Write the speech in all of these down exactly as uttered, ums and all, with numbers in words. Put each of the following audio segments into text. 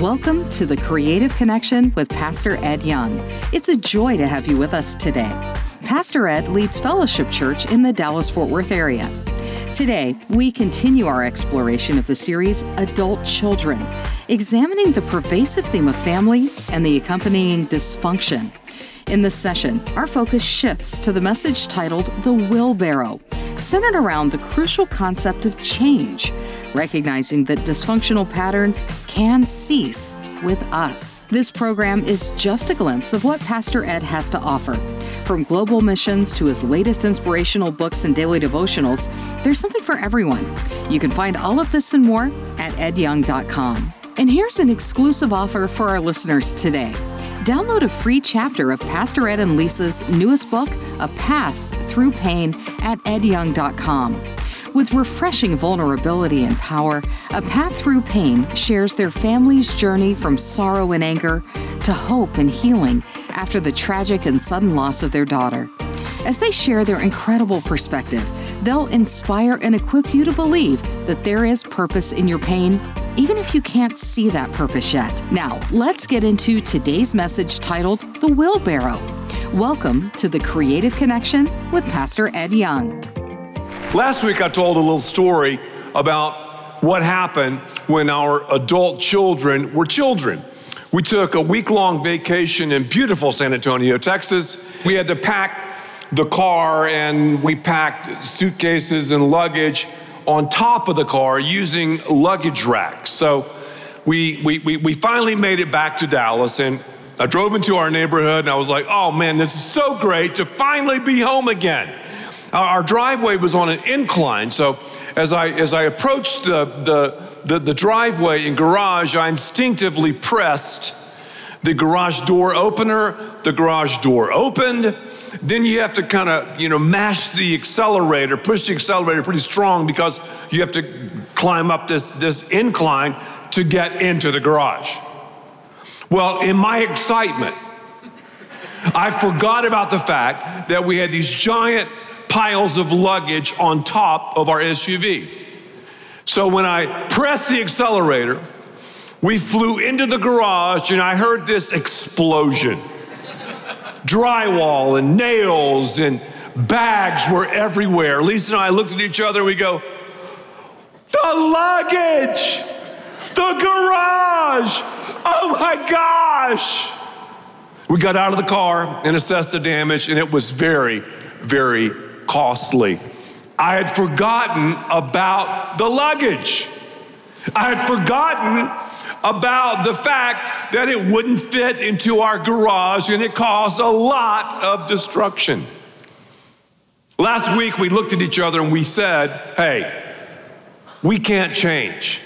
Welcome to The Creative Connection with Pastor Ed Young. It's a joy to have you with us today. Pastor Ed leads Fellowship Church in the Dallas-Fort Worth area. Today, we continue our exploration of the series Adult Children, examining the pervasive theme of family and the accompanying dysfunction. In this session, our focus shifts to the message titled The Will-Barrow, centered around the crucial concept of change, recognizing that dysfunctional patterns can cease with us. This program is just a glimpse of what Pastor Ed has to offer. From global missions to his latest inspirational books and daily devotionals, there's something for everyone. You can find all of this and more at ed young dot com. And here's an exclusive offer for our listeners today. Download a free chapter of Pastor Ed and Lisa's newest book, A Path Through Pain, at ed young dot com. With refreshing vulnerability and power, A Path Through Pain shares their family's journey from sorrow and anger to hope and healing after the tragic and sudden loss of their daughter. As they share their incredible perspective, they'll inspire and equip you to believe that there is purpose in your pain, even if you can't see that purpose yet. Now, let's get into today's message titled The Will-Barrow. Welcome to The Creative Connection with Pastor Ed Young. Last week, I told a little story about what happened when our adult children were children. We took a week-long vacation in beautiful San Antonio, Texas. We had to pack the car, and we packed suitcases and luggage on top of the car using luggage racks. So we, we we we finally made it back to Dallas, and I drove into our neighborhood, and I was like, oh man, this is so great to finally be home again. Our driveway was on an incline, so as I as I approached the the the, the driveway and garage, I instinctively pressed the garage door opener. The garage door opened. Then you have to kind of, you know, mash the accelerator, push the accelerator pretty strong because you have to climb up this, this incline to get into the garage. Well, in my excitement, I forgot about the fact that we had these giant piles of luggage on top of our S U V. So when I pressed the accelerator, we flew into the garage, and I heard this explosion. Drywall and nails and bags were everywhere. Lisa and I looked at each other, and we go, the luggage, the garage, oh my gosh. We got out of the car and assessed the damage, and it was very, very costly. I had forgotten about the luggage. I had forgotten about the fact that it wouldn't fit into our garage, and it caused a lot of destruction. Last week, we looked at each other and we said, hey, we can't change.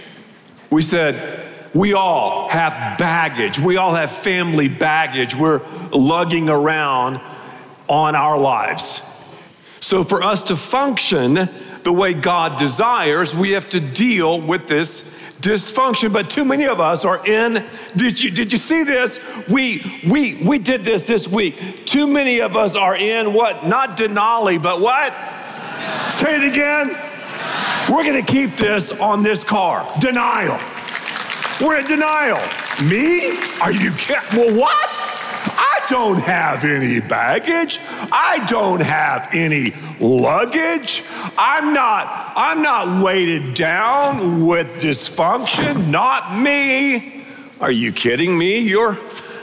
We said, we all have baggage. We all have family baggage we're lugging around on our lives. So for us to function the way God desires, we have to deal with this dysfunction. But too many of us are in, did you did you see this? We we we did this this week. Too many of us are in what? Not Denali, but what? Say it again. We're gonna keep this on this car. Denial. We're in denial. Me? Are you kidding? Well, what? I don't have any baggage. I don't have any luggage. I'm not, I'm not weighted down with dysfunction. Not me. Are you kidding me? You're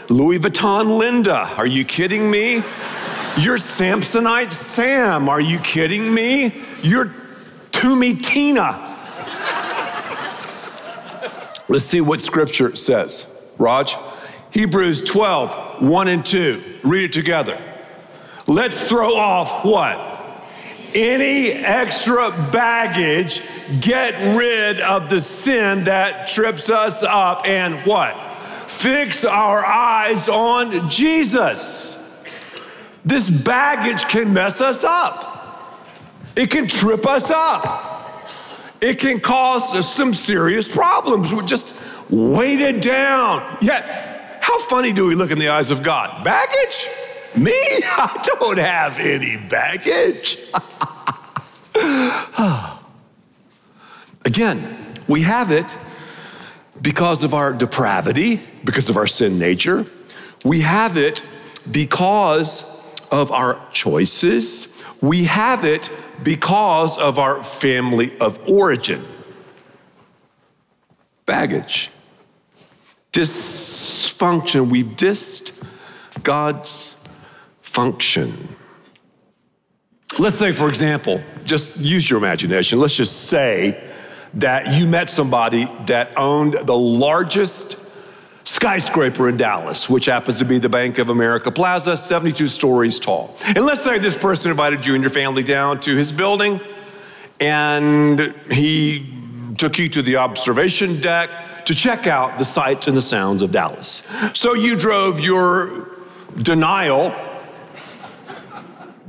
Louis Vuitton Linda. Are you kidding me? You're Samsonite Sam. Are you kidding me? You're Toomey Tina. Let's see what scripture says. Raj, Hebrews twelve, one and two. Read it together. Let's throw off what? Any extra baggage, get rid of the sin that trips us up, and what? Fix our eyes on Jesus. This baggage can mess us up. It can trip us up. It can cause some serious problems. We're just weighted down. Yet, how funny do we look in the eyes of God? Baggage? Me? I don't have any baggage. Again, we have it because of our depravity, because of our sin nature. We have it because of our choices. We have it because of our family of origin. Baggage. Dysfunction. We've dissed God's function. Let's say, for example, just use your imagination. Let's just say that you met somebody that owned the largest skyscraper in Dallas, which happens to be the Bank of America Plaza, seventy-two stories tall. And let's say this person invited you and your family down to his building, and he took you to the observation deck to check out the sights and the sounds of Dallas. So you drove your denial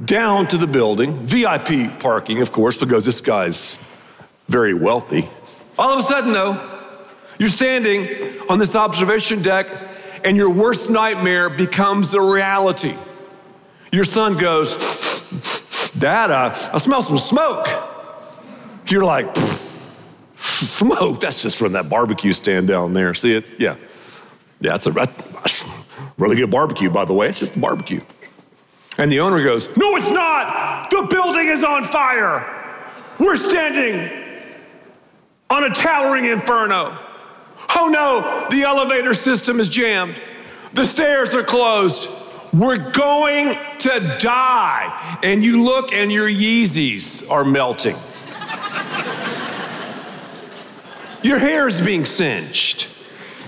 down to the building, V I P parking, of course, because this guy's very wealthy. All of a sudden, though, you're standing on this observation deck and your worst nightmare becomes a reality. Your son goes, Dad, I, I smell some smoke. You're like, smoke? That's just from that barbecue stand down there. See it? Yeah. Yeah, that's a that's really good barbecue, by the way. It's just the barbecue. And the owner goes, no, it's not. The building is on fire. We're standing on a towering inferno. Oh no, the elevator system is jammed. The stairs are closed. We're going to die. And you look and your Yeezys are melting. Your hair is being singed.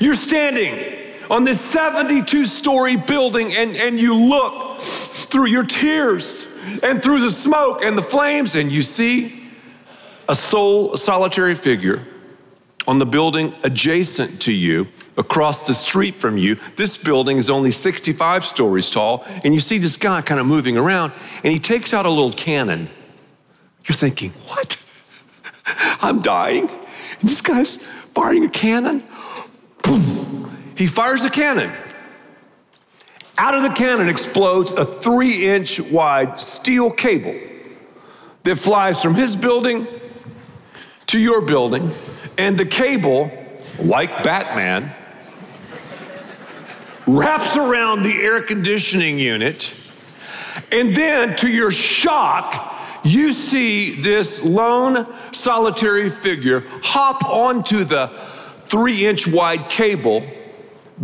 You're standing on this seventy-two story building and, and you look through your tears and through the smoke and the flames and you see a sole, solitary figure on the building adjacent to you, across the street from you. This building is only sixty-five stories tall, and you see this guy kind of moving around, and he takes out a little cannon. You're thinking, what? I'm dying? And this guy's firing a cannon? Boom. He fires a cannon. Out of the cannon explodes a three-inch wide steel cable that flies from his building to your building. And the cable, like Batman, wraps around the air conditioning unit. And then, to your shock, you see this lone, solitary figure hop onto the three-inch wide cable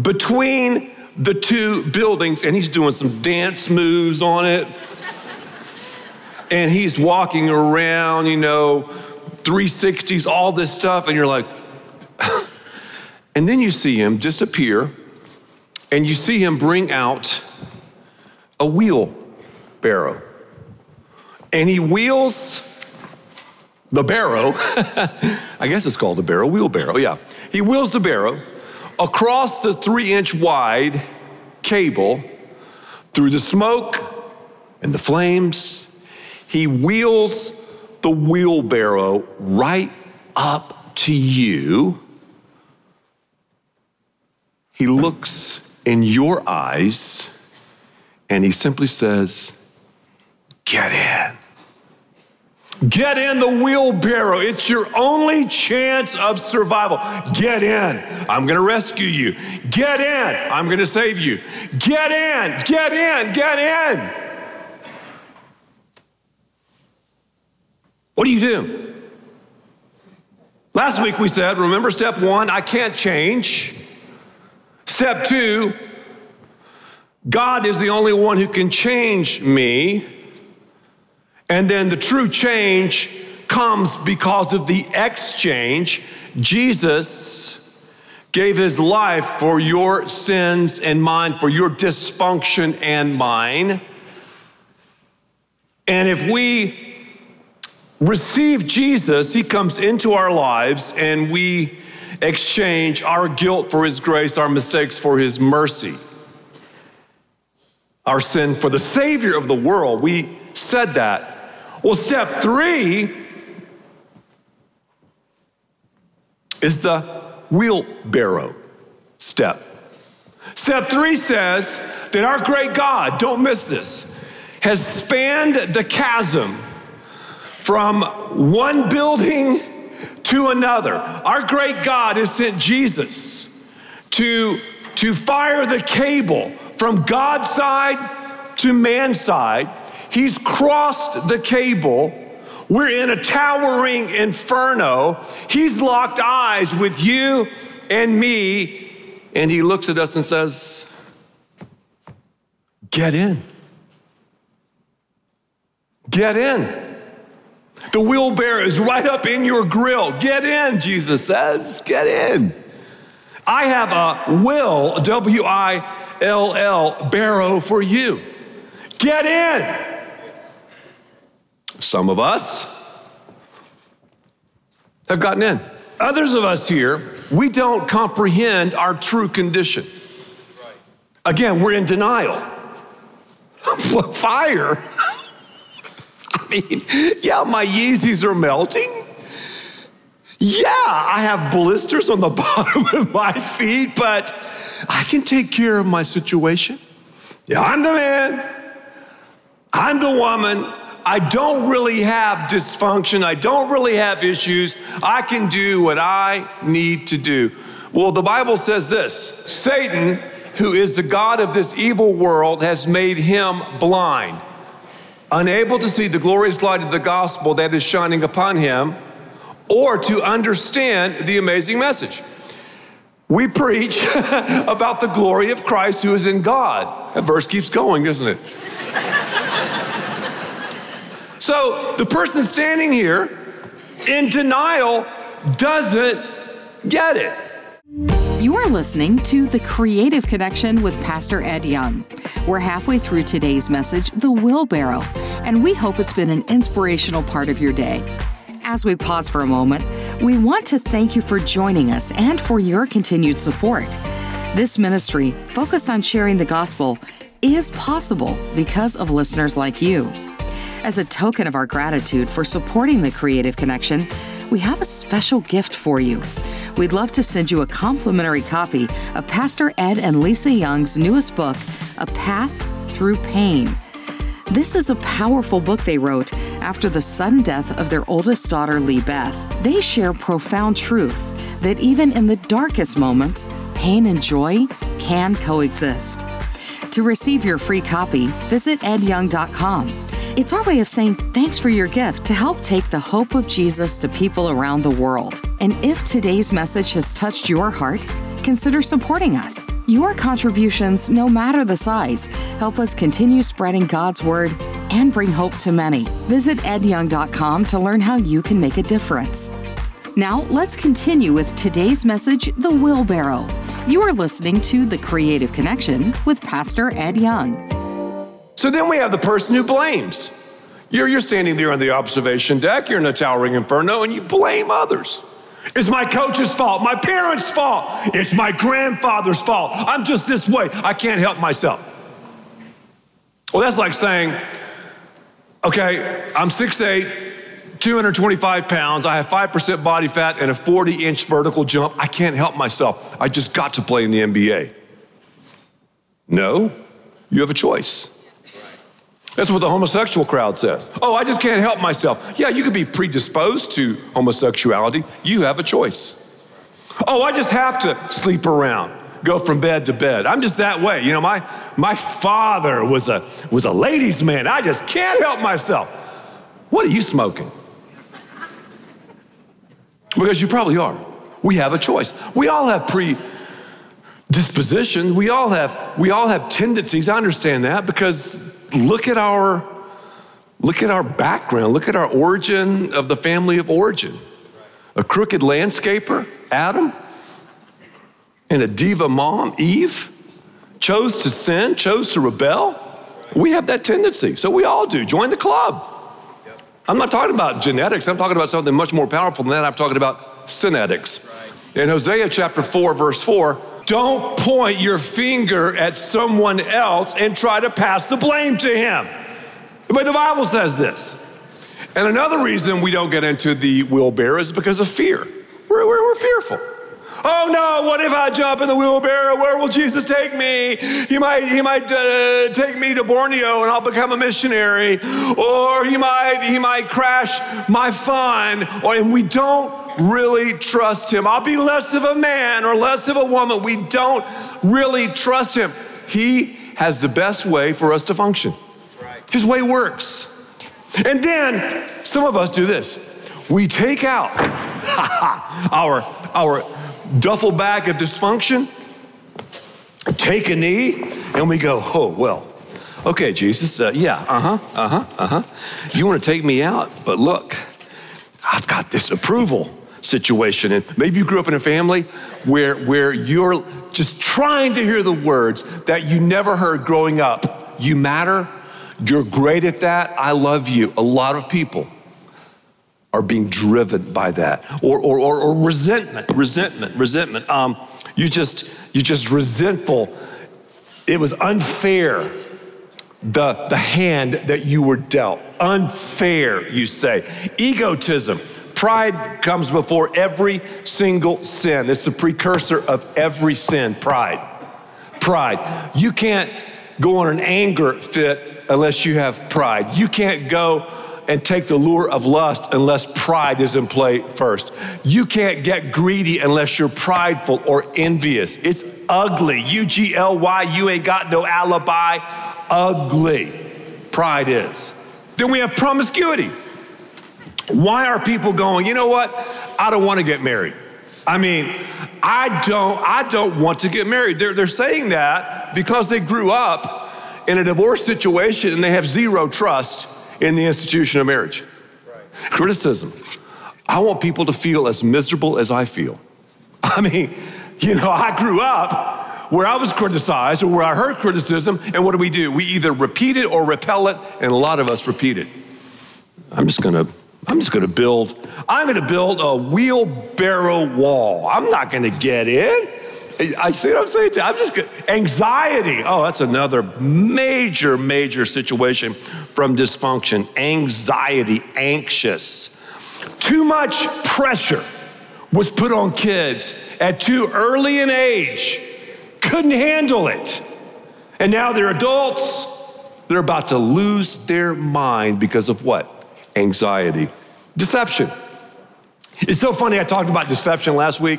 between the two buildings, and he's doing some dance moves on it. And he's walking around, you know, three sixties, all this stuff, and you're like, and then you see him disappear, and you see him bring out a wheelbarrow. And he wheels the barrow, I guess it's called the barrow, wheelbarrow, yeah. He wheels the barrow across the three-inch wide cable through the smoke and the flames. He wheels the wheelbarrow right up to you. He looks in your eyes and he simply says, get in. Get in the wheelbarrow. It's your only chance of survival. Get in. I'm going to rescue you. Get in. I'm going to save you. Get in. Get in. Get in. What do you do? Last week we said, remember step one, I can't change. Step two, God is the only one who can change me. And then the true change comes because of the exchange. Jesus gave his life for your sins and mine, for your dysfunction and mine. And if we receive Jesus, he comes into our lives and we exchange our guilt for his grace, our mistakes for his mercy, our sin for the Savior of the world. We said that. Well, step three is the wheelbarrow step. Step three says that our great God, don't miss this, has spanned the chasm from one building to another. Our great God has sent Jesus to, to fire the cable from God's side to man's side. He's crossed the cable. We're in a towering inferno. He's locked eyes with you and me, and he looks at us and says, get in. Get in. The wheelbarrow is right up in your grill. Get in, Jesus says. Get in. I have a will, W I L L, barrow for you. Get in. Some of us have gotten in. Others of us here, we don't comprehend our true condition. Again, we're in denial. Fire. I mean, yeah, my Yeezys are melting. Yeah, I have blisters on the bottom of my feet, but I can take care of my situation. Yeah, I'm the man. I'm the woman. I don't really have dysfunction. I don't really have issues. I can do what I need to do. Well, the Bible says this: Satan, who is the god of this evil world, has made him blind, unable to see the glorious light of the gospel that is shining upon him, or to understand the amazing message. We preach about the glory of Christ who is in God. That verse keeps going, doesn't it? So the person standing here in denial doesn't get it. You are listening to The Creative Connection with Pastor Ed Young. We're halfway through today's message, The Will-Barrow, and we hope it's been an inspirational part of your day. As we pause for a moment, we want to thank you for joining us and for your continued support. This ministry, focused on sharing the gospel, is possible because of listeners like you. As a token of our gratitude for supporting The Creative Connection, we have a special gift for you. We'd love to send you a complimentary copy of Pastor Ed and Lisa Young's newest book, A Path Through Pain. This is a powerful book they wrote after the sudden death of their oldest daughter, Lee Beth. They share profound truth that even in the darkest moments, pain and joy can coexist. To receive your free copy, visit ed young dot com. It's our way of saying thanks for your gift to help take the hope of Jesus to people around the world. And if today's message has touched your heart, consider supporting us. Your contributions, no matter the size, help us continue spreading God's word and bring hope to many. Visit ed young dot com to learn how you can make a difference. Now, let's continue with today's message, The Will-Barrow. You are listening to The Creative Connection with Pastor Ed Young. So then we have the person who blames. You're, you're standing there on the observation deck, you're in a towering inferno, and you blame others. It's my coach's fault, my parents' fault, it's my grandfather's fault. I'm just this way, I can't help myself. Well, that's like saying, okay, I'm six eight, two hundred twenty-five pounds, I have five percent body fat and a forty inch vertical jump, I can't help myself, I just got to play in the N B A. No, you have a choice. That's what the homosexual crowd says. Oh, I just can't help myself. Yeah, you could be predisposed to homosexuality. You have a choice. Oh, I just have to sleep around, go from bed to bed. I'm just that way. You know, my my father was a was a ladies' man. I just can't help myself. What are you smoking? Because you probably are. We have a choice. We all have pre disposition. We all have we all have tendencies. I understand that because Look at our, look at our background. Look at our origin of the family of origin. A crooked landscaper, Adam, and a diva mom, Eve, chose to sin, chose to rebel. We have that tendency, so we all do. Join the club. I'm not talking about genetics. I'm talking about something much more powerful than that. I'm talking about synetics. In Hosea chapter four, verse four, don't point your finger at someone else and try to pass the blame to him. But the Bible says this. And another reason we don't get into the wheelbarrow is because of fear. We're, we're, we're fearful. Oh no, what if I jump in the wheelbarrow? Where will Jesus take me? He might, he might uh, take me to Borneo and I'll become a missionary. Or he might, he might crash my fun. Or, and we don't really trust him. I'll be less of a man or less of a woman. We don't really trust him. He has the best way for us to function. Right. His way works. And then some of us do this. We take out our, our duffel bag of dysfunction, take a knee, and we go, oh, well, okay, Jesus, uh, yeah, uh-huh, uh-huh, uh-huh. You want to take me out, but look, I've got this approval situation. And maybe you grew up in a family where, where you're just trying to hear the words that you never heard growing up. You matter. You're great at that. I love you. A lot of people are being driven by that, or or or, or resentment, resentment, resentment. Um, you just you just resentful. It was unfair. The the hand that you were dealt, unfair. You say egotism. Pride comes before every single sin. It's the precursor of every sin. Pride, pride. You can't go on an anger fit unless you have pride. You can't go and take the lure of lust unless pride is in play first. You can't get greedy unless you're prideful or envious. It's ugly, U G L Y, you ain't got no alibi, ugly, pride is. Then we have promiscuity. Why are people going, you know what? I don't wanna get married. I mean, I don't, I don't want to get married. They're, they're saying that because they grew up in a divorce situation and they have zero trust in the institution of marriage. Right. Criticism. I want people to feel as miserable as I feel. I mean, you know, I grew up where I was criticized or where I heard criticism, and what do we do? We either repeat it or repel it, and a lot of us repeat it. I'm just gonna, I'm just gonna build, I'm gonna build a wheelbarrow wall. I'm not gonna get in. I see what I'm saying to you. I'm just good. Anxiety. Oh, that's another major, major situation from dysfunction. Anxiety, anxious. Too much pressure was put on kids at too early an age. Couldn't handle it. And now they're adults. They're about to lose their mind because of what? Anxiety. Deception. It's so funny I talked about deception last week.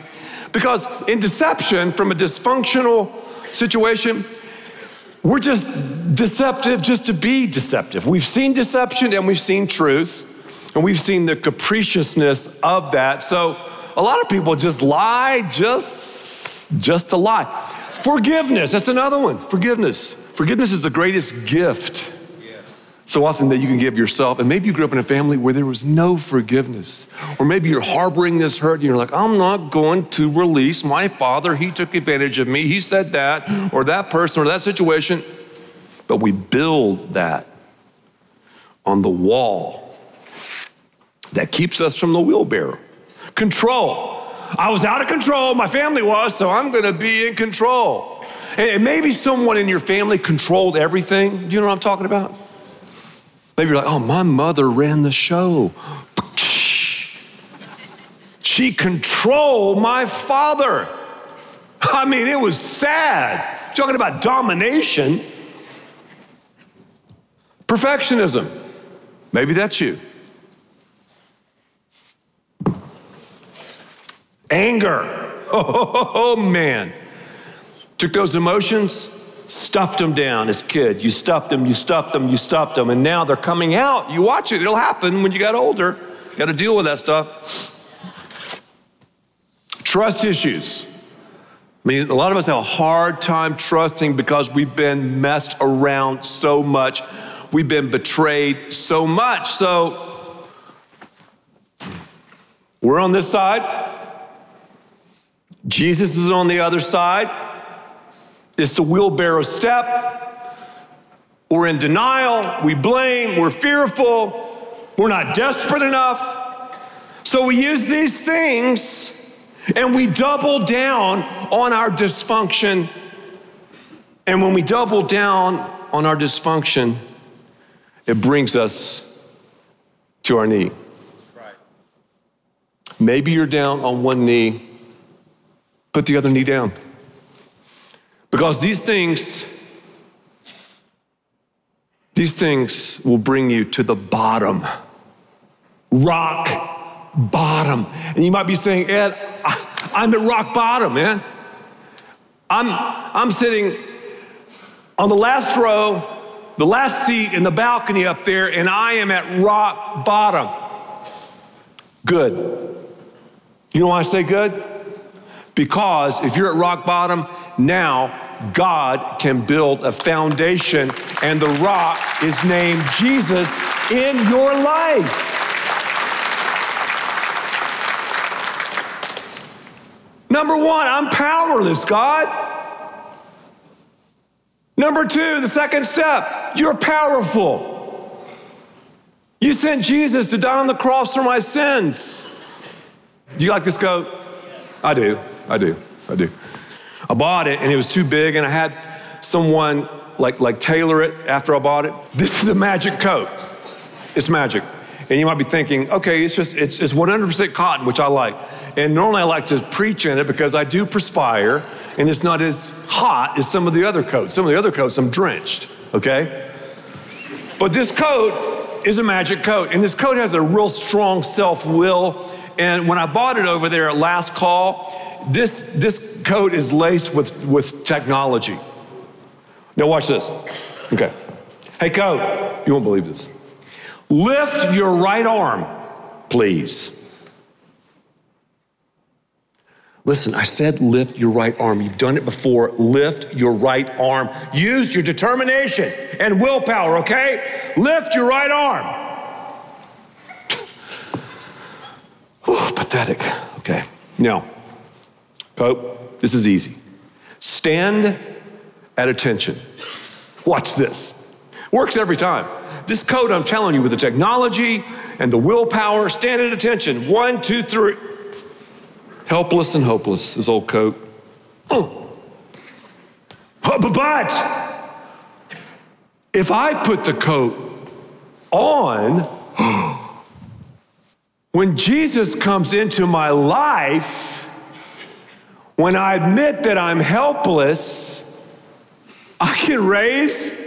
Because in deception, from a dysfunctional situation, we're just deceptive just to be deceptive. We've seen deception and we've seen truth, and we've seen the capriciousness of that. So a lot of people just lie, just, just to lie. Forgiveness, that's another one, forgiveness. Forgiveness is the greatest gift so often that you can give yourself. And maybe you grew up in a family where there was no forgiveness. Or maybe you're harboring this hurt and you're like, I'm not going to release my father. He took advantage of me. He said that, or that person, or that situation. But we build that on the wall that keeps us from the wheelbarrow. Control. I was out of control. My family was, so I'm gonna be in control. And maybe someone in your family controlled everything. Do you know what I'm talking about? Maybe you're like, oh, my mother ran the show. She controlled my father. I mean, it was sad. Talking about domination. Perfectionism. Maybe that's you. Anger. Oh, oh, oh, oh man. Took those emotions, stuffed them down as kids. You stuffed them, you stuffed them, you stuffed them, and now they're coming out. You watch it, it'll happen when you got older. You gotta deal with that stuff. Trust issues. I mean, a lot of us have a hard time trusting because we've been messed around so much. We've been betrayed so much. So we're on this side. Jesus is on the other side. It's the wheelbarrow step. We're in denial, we blame, we're fearful, we're not desperate enough. So we use these things and we double down on our dysfunction. And when we double down on our dysfunction, it brings us to our knee. Right. Maybe you're down on one knee, put the other knee down. Because these things, these things will bring you to the bottom. Rock bottom. And you might be saying, Ed, I, I'm at rock bottom, man. I'm, I'm sitting on the last row, the last seat in the balcony up there, and I am at rock bottom. Good. You know why I say good? Because if you're at rock bottom now, God can build a foundation, and the rock is named Jesus in your life. Number one, I'm powerless, God. Number two, the second step, you're powerful. You sent Jesus to die on the cross for my sins. Do you like this coat? I do, I do, I do. I bought it and it was too big, and I had someone like, like tailor it after I bought it. This is a magic coat. It's magic. And you might be thinking, okay, it's just, it's, it's one hundred percent cotton, which I like. And normally I like to preach in it because I do perspire, and it's not as hot as some of the other coats. Some of the other coats, I'm drenched, okay? But this coat is a magic coat, and this coat has a real strong self-will. And when I bought it over there at Last Call, this, this coat is laced with, with technology. Now watch this, okay. Hey, coat, you won't believe this. Lift your right arm, please. Listen, I said lift your right arm. You've done it before. Lift your right arm. Use your determination and willpower, okay? Lift your right arm. Oh, pathetic. Okay. Now, Pope, this is easy. Stand at attention. Watch this. Works every time. This code, I'm telling you, with the technology and the willpower, stand at attention. One, two, three. Helpless and hopeless, this old coat. Oh. But if I put the coat on, when Jesus comes into my life, when I admit that I'm helpless, I can raise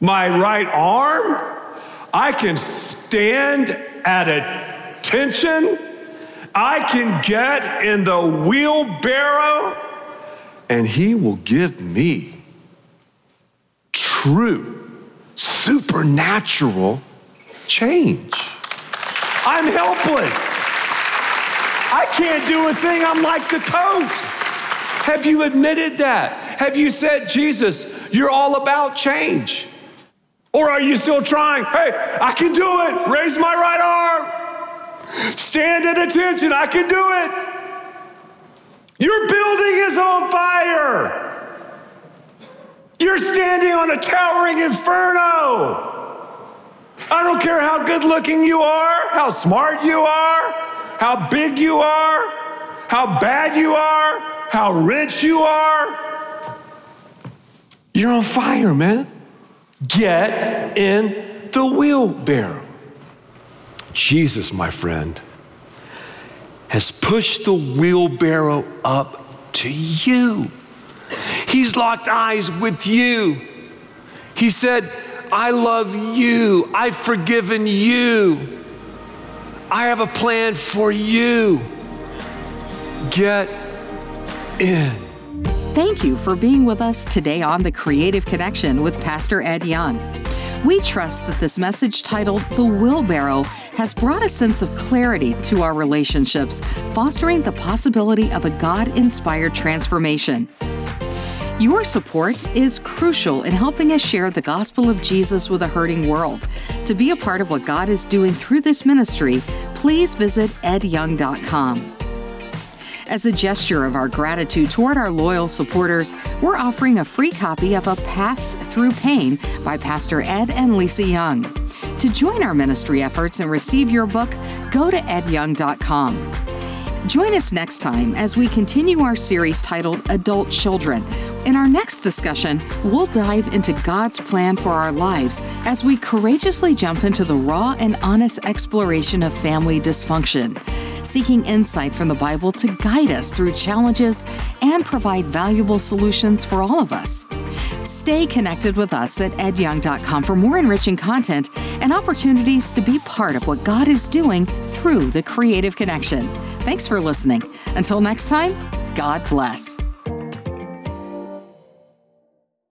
my right arm, I can stand at attention, I can get in the wheelbarrow, and he will give me true, supernatural change. I'm helpless. I can't do a thing. I'm like the coat. Have you admitted that? Have you said, Jesus, you're all about change? Or are you still trying? Hey, I can do it. Raise my right arm. Stand at attention, I can do it. Your building is on fire. You're standing on a towering inferno. I don't care how good looking you are, how smart you are, how big you are, how bad you are, how rich you are. You're on fire, man. Get in the wheelbarrow. Jesus, my friend, has pushed the wheelbarrow up to you. He's locked eyes with you. He said, I love you. I've forgiven you. I have a plan for you. Get in. Thank you for being with us today on The Creative Connection with Pastor Ed Young. We trust that this message titled The Will-Barrow has brought a sense of clarity to our relationships, fostering the possibility of a God-inspired transformation. Your support is crucial in helping us share the gospel of Jesus with a hurting world. To be a part of what God is doing through this ministry, please visit ed young dot com. As a gesture of our gratitude toward our loyal supporters, we're offering a free copy of A Path Through Pain by Pastor Ed and Lisa Young. To join our ministry efforts and receive your book, go to ed young dot com. Join us next time as we continue our series titled Adult Children. In our next discussion, we'll dive into God's plan for our lives as we courageously jump into the raw and honest exploration of family dysfunction. seeking insight from the Bible to guide us through challenges and provide valuable solutions for all of us. Stay connected with us at ed young dot com for more enriching content and opportunities to be part of what God is doing through the Creative Connection. Thanks for listening. Until next time, God bless.